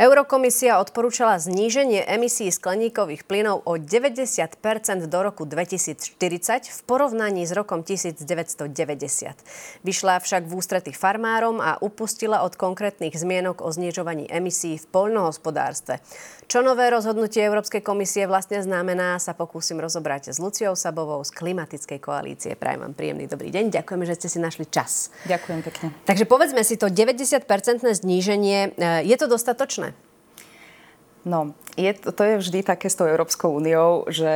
Eurokomisia odporúčala zníženie emisí skleníkových plynov o 90% do roku 2040 v porovnaní s rokom 1990. Vyšla však v ústrety farmárom a upustila od konkrétnych zmienok o znižovaní emisí v poľnohospodárstve. Čo nové rozhodnutie Európskej komisie vlastne znamená, sa pokúsim rozobrať s Luciou Szabovou z Klimatickej koalície. Prajem vám príjemný dobrý deň. Ďakujeme, že ste si našli čas. Ďakujem pekne. Takže povedzme si to 90% zníženie, je to dostatočné? No, to je vždy také s tou Európskou úniou, že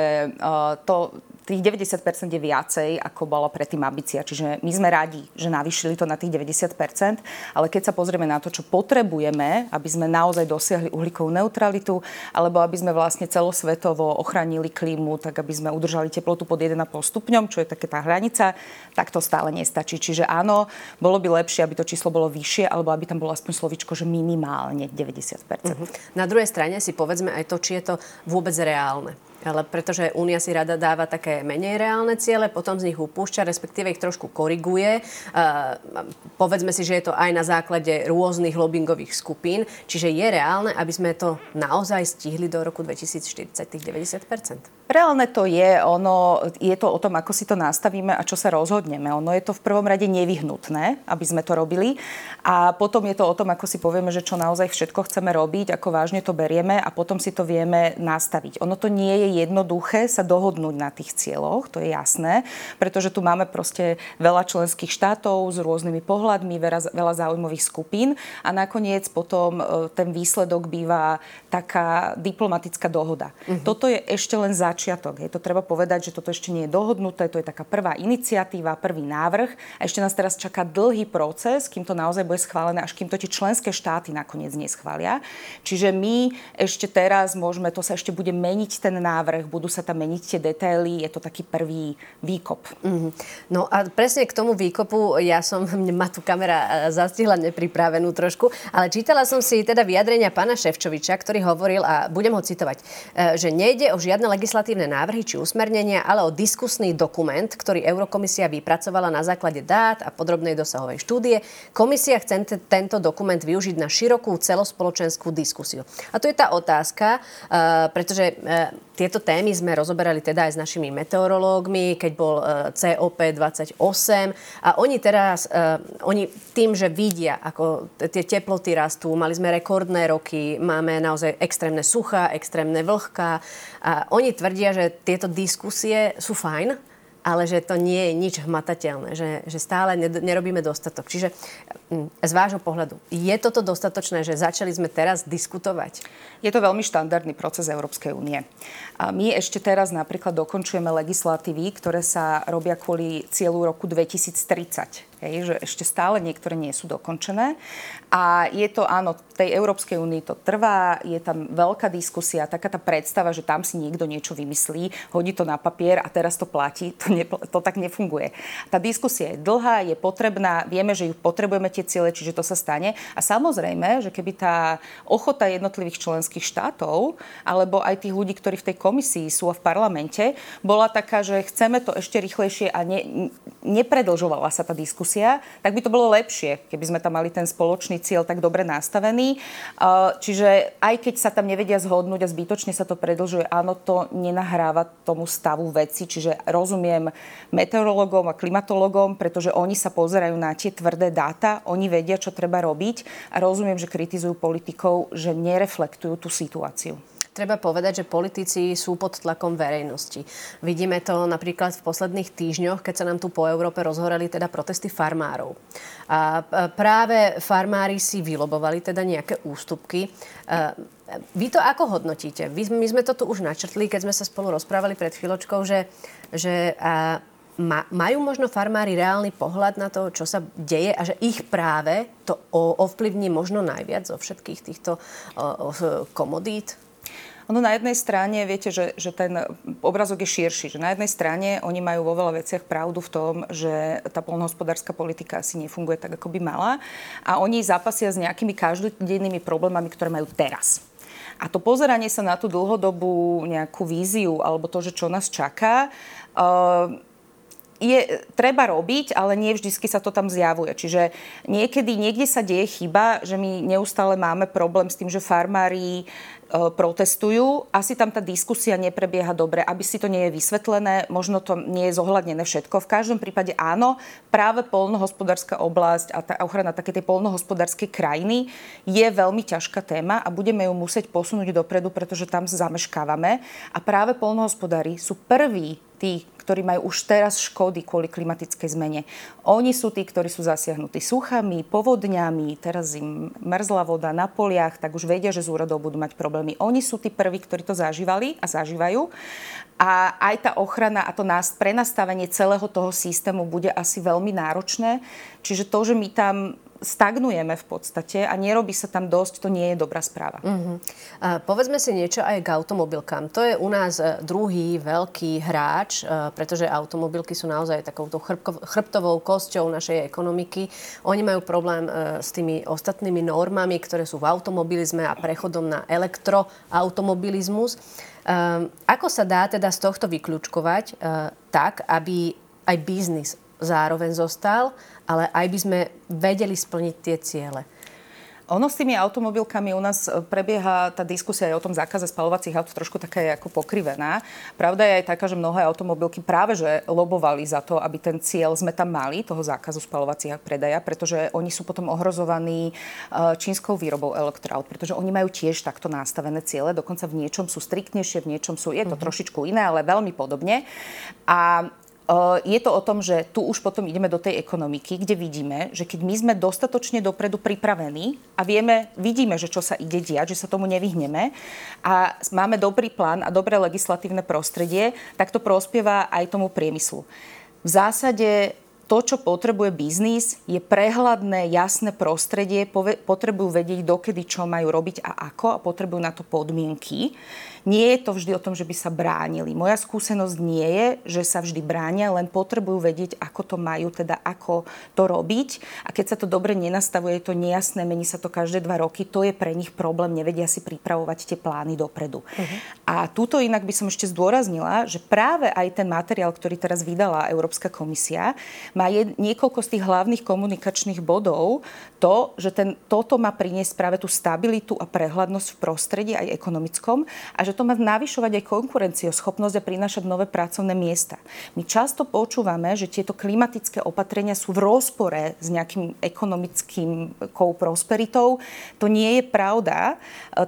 tých 90% je viacej, ako bola predtým ambícia. Čiže my sme radi, že navýšili to na tých 90%, ale keď sa pozrieme na to, čo potrebujeme, aby sme naozaj dosiahli uhlíkovú neutralitu, alebo aby sme vlastne celosvetovo ochránili klímu, tak aby sme udržali teplotu pod 1,5 stupňom, čo je také tá hranica, tak to stále nestačí. Čiže áno, bolo by lepšie, aby to číslo bolo vyššie, alebo aby tam bolo aspoň slovíčko, že minimálne 90%. Na druhej strane si povedzme aj to, či je to vôbec reálne. Ale pretože Únia si rada dáva také menej reálne ciele, potom z nich upúšťa, respektíve ich trošku koriguje. Povedzme si, že je to aj na základe rôznych lobbyingových skupín. Čiže je reálne, aby sme to naozaj stihli do roku 2040, tých 90%? Reálne to je. Ono je to o tom, ako si to nastavíme a čo sa rozhodneme. Ono je to v prvom rade nevyhnutné, aby sme to robili. A potom je to o tom, ako si povieme, že čo naozaj všetko chceme robiť, ako vážne to berieme a potom si to vieme nastaviť. Ono to nie je jednoduché sa dohodnúť na tých cieľoch, to je jasné, pretože tu máme proste veľa členských štátov s rôznymi pohľadmi, veľa záujmových skupín a nakoniec potom ten výsledok býva taká diplomatická dohoda. Toto je ešte len začiatok. Je to treba povedať, že toto ešte nie je dohodnuté, to je taká prvá iniciatíva, prvý návrh a ešte nás teraz čaká dlhý proces, kým to naozaj bude schválené, až kým to tie členské štáty nakoniec neschvália. Čiže my ešte teraz môžeme, to sa ešte bude meniť ten návrh, budú sa tam meniť tie detaily, je to taký prvý výkop. No a presne k tomu výkopu, ma tu kamera zastihla nepripravenú trošku, ale čítala som si teda vyjadrenia pána Ševčoviča, ktorý hovoril, a budem ho citovať, že nejde o žiadne legislatívne návrhy či usmernenia, ale o diskusný dokument, ktorý Eurokomisia vypracovala na základe dát a podrobnej dosahovej štúdie. Komisia chce tento dokument využiť na širokú celospoločenskú diskusiu. A to je tá otázka, pretože tieto témy sme rozoberali teda aj s našimi meteorológmi, keď bol COP28 a oni teraz, oni tým, že vidia, ako tie teploty rastú, mali sme rekordné roky, máme naozaj extrémne suchá, extrémne vlhká a oni tvrdia, že tieto diskusie sú fajn, ale že to nie je nič hmatateľné, že stále nerobíme dostatok. Čiže z vášho pohľadu, je toto dostatočné, že začali sme teraz diskutovať? Je to veľmi štandardný proces Európskej únie. A my ešte teraz napríklad dokončujeme legislatívy, ktoré sa robia kvôli cieľu roku 2030. Že ešte stále niektoré nie sú dokončené. A je to, áno, v tej Európskej únii to trvá, je tam veľká diskusia, taká tá predstava, že tam si niekto niečo vymyslí, hodí to na papier a teraz to platí, to tak nefunguje. Tá diskusia je dlhá, je potrebná, vieme, že ju potrebujeme tie ciele, čiže to sa stane. A samozrejme, že keby tá ochota jednotlivých členských štátov, alebo aj tých ľudí, ktorí v tej komisii sú a v parlamente, bola taká, že chceme to ešte rýchlejšie a nepredlžovala sa tá diskusia, tak by to bolo lepšie, keby sme tam mali ten spoločný cieľ tak dobre nastavený. Čiže aj keď sa tam nevedia zhodnúť a zbytočne sa to predlžuje, áno, to nenahráva tomu stavu veci. Čiže rozumiem meteorologom a klimatologom, pretože oni sa pozerajú na tie tvrdé dáta, oni vedia, čo treba robiť a rozumiem, že kritizujú politikov, že nereflektujú tú situáciu. Treba povedať, že politici sú pod tlakom verejnosti. Vidíme to napríklad v posledných týždňoch, keď sa nám tu po Európe rozhoreli teda protesty farmárov. A práve farmári si vylobovali teda nejaké ústupky. Vy to ako hodnotíte? My sme to tu už načrtli, keď sme sa spolu rozprávali pred chvíľočkou, že majú možno farmári reálny pohľad na to, čo sa deje a že ich práve to ovplyvní možno najviac zo všetkých týchto komodít? Ono na jednej strane, viete, že ten obrazok je širší. Že na jednej strane oni majú vo veľa veciach pravdu v tom, že tá poľnohospodárska politika asi nefunguje tak, ako by mala. A oni zápasia s nejakými každodennými problémami, ktoré majú teraz. A to pozeranie sa na tú dlhodobú nejakú víziu alebo to, že čo nás čaká, je treba robiť, ale nie vždy sa to tam zjavuje. Čiže niekedy, niekde sa deje chyba, že my neustále máme problém s tým, že farmári protestujú. Asi tam tá diskusia neprebieha dobre, aby si to nie je vysvetlené, možno to nie je zohľadnené všetko. V každom prípade áno, práve poľnohospodárska oblasť a tá ochrana takej tej poľnohospodárskej krajiny je veľmi ťažká téma a budeme ju musieť posunúť dopredu, pretože tam sa zameškávame. A práve poľnohospodári sú prví tí, ktorí majú už teraz škody kvôli klimatickej zmene. Oni sú tí, ktorí sú zasiahnutí suchami, povodňami, teraz im mrzla voda na poliach, tak už vedia, že z úrodou budú mať problémy. Oni sú tí prví, ktorí to zažívali a zažívajú. A aj tá ochrana a to prenastavenie celého toho systému bude asi veľmi náročné. Čiže to, že my tam stagnujeme v podstate a nerobí sa tam dosť, to nie je dobrá správa. Uh-huh. Povedzme si niečo aj k automobilkám. To je u nás druhý veľký hráč, pretože automobilky sú naozaj takouto chrbtovou kosťou našej ekonomiky. Oni majú problém s tými ostatnými normami, ktoré sú v automobilizme a prechodom na elektroautomobilizmus. Ako sa dá teda z tohto vyklúčkovať tak, aby aj biznis zároveň zostal, ale aj by sme vedeli splniť tie ciele? Ono s tými automobilkami u nás prebieha tá diskusia aj o tom zákaze spaľovacích aut trošku taká je ako pokrivená. Pravda je aj taká, že mnohé automobilky práve že lobovali za to, aby ten cieľ sme tam mali, toho zákazu spaľovacích aut predaja, pretože oni sú potom ohrozovaní čínskou výrobou elektroaut, pretože oni majú tiež takto nastavené ciele, dokonca v niečom sú striktnejšie, v niečom sú, je to trošičku iné, ale veľmi podobne. A je to o tom, že tu už potom ideme do tej ekonomiky, kde vidíme, že keď my sme dostatočne dopredu pripravení a vidíme, že čo sa ide diať, že sa tomu nevyhneme a máme dobrý plán a dobré legislatívne prostredie, tak to prospieva aj tomu priemyslu. V zásade to, čo potrebuje biznis, je prehľadné, jasné prostredie, potrebujú vedieť, dokedy čo majú robiť a ako a potrebujú na to podmienky. Nie je to vždy o tom, že by sa bránili. Moja skúsenosť nie je, že sa vždy bránia, len potrebujú vedieť, ako to majú, teda ako to robiť. A keď sa to dobre nenastavuje, je to nejasné, mení sa to každé 2 roky, to je pre nich problém, nevedia si pripravovať tie plány dopredu. Uh-huh. A túto inak by som ešte zdôraznila, že práve aj ten materiál, ktorý teraz vydala Európska komisia, má niekoľko z tých hlavných komunikačných bodov to, že toto má priniesť práve tú stabilitu a prehľadnosť v prostredí aj ekonomickom a že to má navyšovať aj konkurencieschopnosť a prinášať nové pracovné miesta. My často počúvame, že tieto klimatické opatrenia sú v rozpore s nejakým ekonomickým prosperitou. To nie je pravda.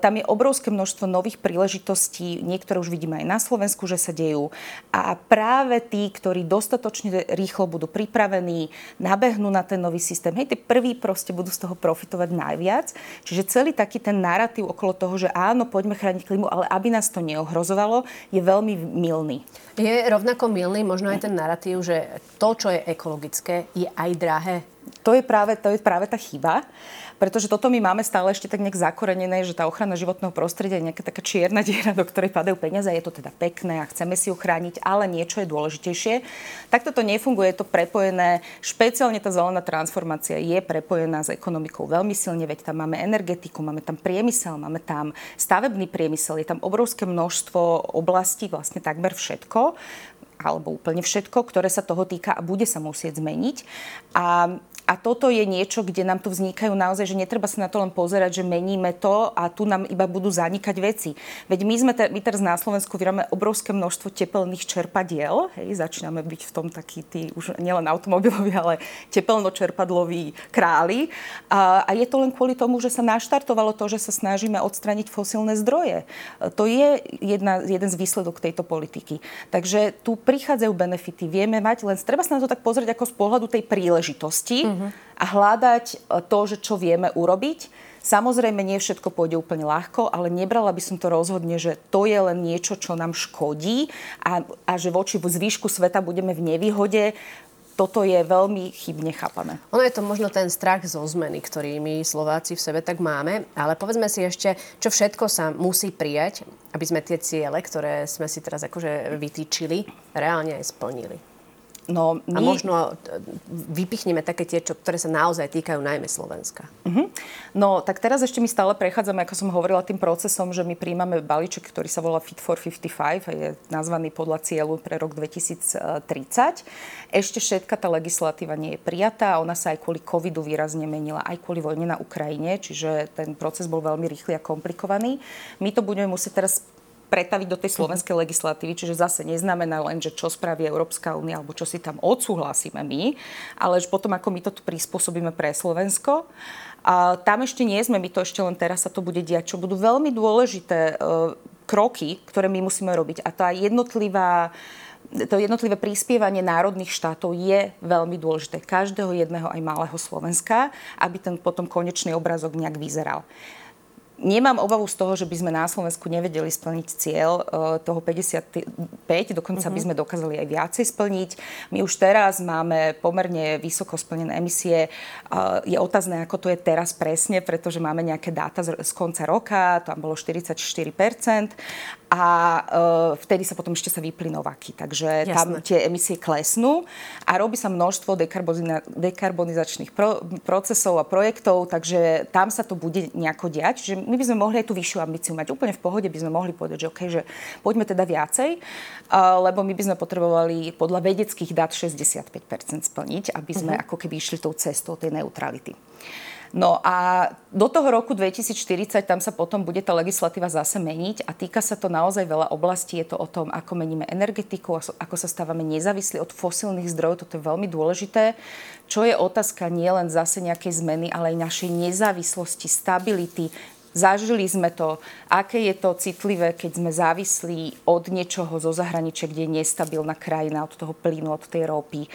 Tam je obrovské množstvo nových príležitostí, niektoré už vidíme aj na Slovensku, že sa dejú. A práve tí, ktorí dostatočne rýchlo budú pripravení, nabehnú na ten nový systém. Hej, tie prví proste budú z toho profitovať najviac. Čiže celý taký ten narratív okolo toho, že áno, poďme chrániť klimu, ale aby nás to neohrozovalo, je veľmi mylný. Je rovnako mylný možno aj ten narratív, že to, čo je ekologické, je aj drahé. To je práve tá chyba, pretože toto my máme stále ešte tak nejak zakorenené, že tá ochrana životného prostredia je nejaká taká čierna diera, do ktorej padajú peniaze, je to teda pekné a chceme si ju chrániť, ale niečo je dôležitejšie. Takto to nefunguje, je to prepojené, špeciálne tá zelená transformácia je prepojená s ekonomikou veľmi silne, veď tam máme energetiku, máme tam priemysel, máme tam stavebný priemysel, je tam obrovské množstvo oblastí, vlastne takmer všetko, alebo úplne všetko, ktoré sa toho týka a bude sa musieť zmeniť. A toto je niečo, kde nám tu vznikajú naozaj, že netreba sa na to len pozerať, že meníme to a tu nám iba budú zanikať veci. Veď my teraz na Slovensku vyrábame obrovské množstvo tepelných čerpadiel. Hej, začíname byť v tom takí tí, už nielen automobiloví, ale tepelno-čerpadloví králi. A je to len kvôli tomu, že sa naštartovalo to, že sa snažíme odstraniť fosílne zdroje. To je jeden z výsledok tejto politiky. Takže tu prichádzajú benefity. Vieme mať, len treba sa na to tak pozrieť ako z pohľadu tej príležitosti. A hľadať to, že čo vieme urobiť. Samozrejme, nie všetko pôjde úplne ľahko, ale nebrala by som to rozhodne, že to je len niečo, čo nám škodí a že voči zvýšku sveta budeme v nevýhode. Toto je veľmi chybne chápané. Ono je to možno ten strach zo zmeny, ktorý my Slováci v sebe tak máme, ale povedzme si ešte, čo všetko sa musí prijať, aby sme tie ciele, ktoré sme si teraz akože vytýčili, reálne aj splnili. No, my... A možno vypichneme také tie, ktoré sa naozaj týkajú najmä Slovenska. Uh-huh. No tak teraz ešte my stále prechádzame, ako som hovorila, tým procesom, že my príjmame balíček, ktorý sa volá Fit for 55 a je nazvaný podľa cieľu pre rok 2030. Ešte všetka tá legislatíva nie je prijatá, ona sa aj kvôli covidu výrazne menila, aj kvôli vojne na Ukrajine, čiže ten proces bol veľmi rýchly a komplikovaný. My to budeme musieť teraz pretaviť do tej slovenskej legislatívy, čiže zase neznamená len, že čo spraví Európska únia alebo čo si tam odsúhlasíme my, ale potom ako my to tu prispôsobíme pre Slovensko. A tam ešte nie sme, my to ešte len teraz sa to bude diať, čo budú veľmi dôležité kroky, ktoré my musíme robiť. A tá jednotlivé prispievanie národných štátov je veľmi dôležité. Každého jedného aj malého Slovenska, aby ten potom konečný obrázok nejak vyzeral. Nemám obavu z toho, že by sme na Slovensku nevedeli splniť cieľ toho 55, dokonca by sme dokázali aj viacej splniť. My už teraz máme pomerne vysoko splnené emisie. Je otázne, ako to je teraz presne, pretože máme nejaké dáta z konca roka, tam bolo 44%. A vtedy sa potom ešte sa vyplí nováky. Takže tam tie emisie klesnú a robí sa množstvo dekarbonizačných procesov a projektov, takže tam sa to bude nejako diať. Čiže my by sme mohli aj tú vyššiu ambíciu mať. Úplne v pohode by sme mohli povedať, že okej, že poďme teda viacej, lebo my by sme potrebovali podľa vedeckých dát 65% splniť, aby sme ako keby išli tou cestou tej neutrality. No a do toho roku 2040 tam sa potom bude tá legislatíva zase meniť a týka sa to naozaj veľa oblastí. Je to o tom, ako meníme energetiku, ako sa stávame nezávislí od fosílnych zdrojov. Toto je veľmi dôležité. Čo je otázka nie len zase nejakej zmeny, ale aj našej nezávislosti, stability. Zažili sme to, aké je to citlivé, keď sme závislí od niečoho zo zahraničia, kde je nestabilná krajina, od toho plynu, od tej ropy.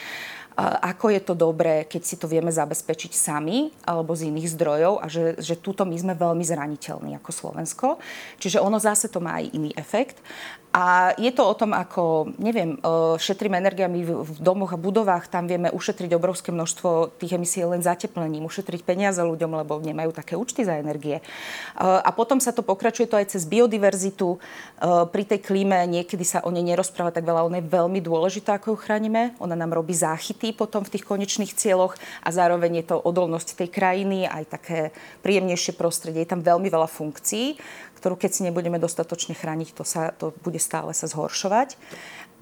Ako je to dobré, keď si to vieme zabezpečiť sami alebo z iných zdrojov a že túto my sme veľmi zraniteľní ako Slovensko. Čiže ono zase to má aj iný efekt. A je to o tom, ako, neviem, šetríme energiami v domoch a budovách, tam vieme ušetriť obrovské množstvo tých emisí len zateplením, ušetriť peniaze ľuďom, lebo nemajú také účty za energie. A potom sa to pokračuje to aj cez biodiverzitu. Pri tej klíme niekedy sa o nej nerozpráva tak veľa, ona je veľmi dôležitá, ako ju chránime. Ona nám robí záchyty potom v tých konečných cieľoch a zároveň je to odolnosť tej krajiny, aj také príjemnejšie prostredie. Je tam veľmi veľa funkcií, ktorú keď si nebudeme dostatočne chrániť, to bude stále sa zhoršovať.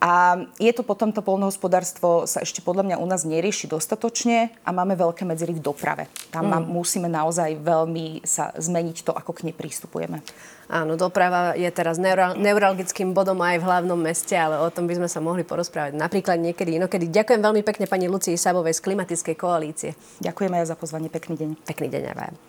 A je to potom, to poľnohospodárstvo sa ešte podľa mňa u nás nerieši dostatočne a máme veľké medzery v doprave. Tam musíme naozaj veľmi sa zmeniť to, ako k nej prístupujeme. Áno, doprava je teraz neuralgickým bodom aj v hlavnom meste, ale o tom by sme sa mohli porozprávať napríklad niekedy inokedy. Ďakujem veľmi pekne pani Lucii Szabovej z Klimatickej koalície. Ďakujeme aj za pozvanie. Pekný deň. Pekný deň aj vám.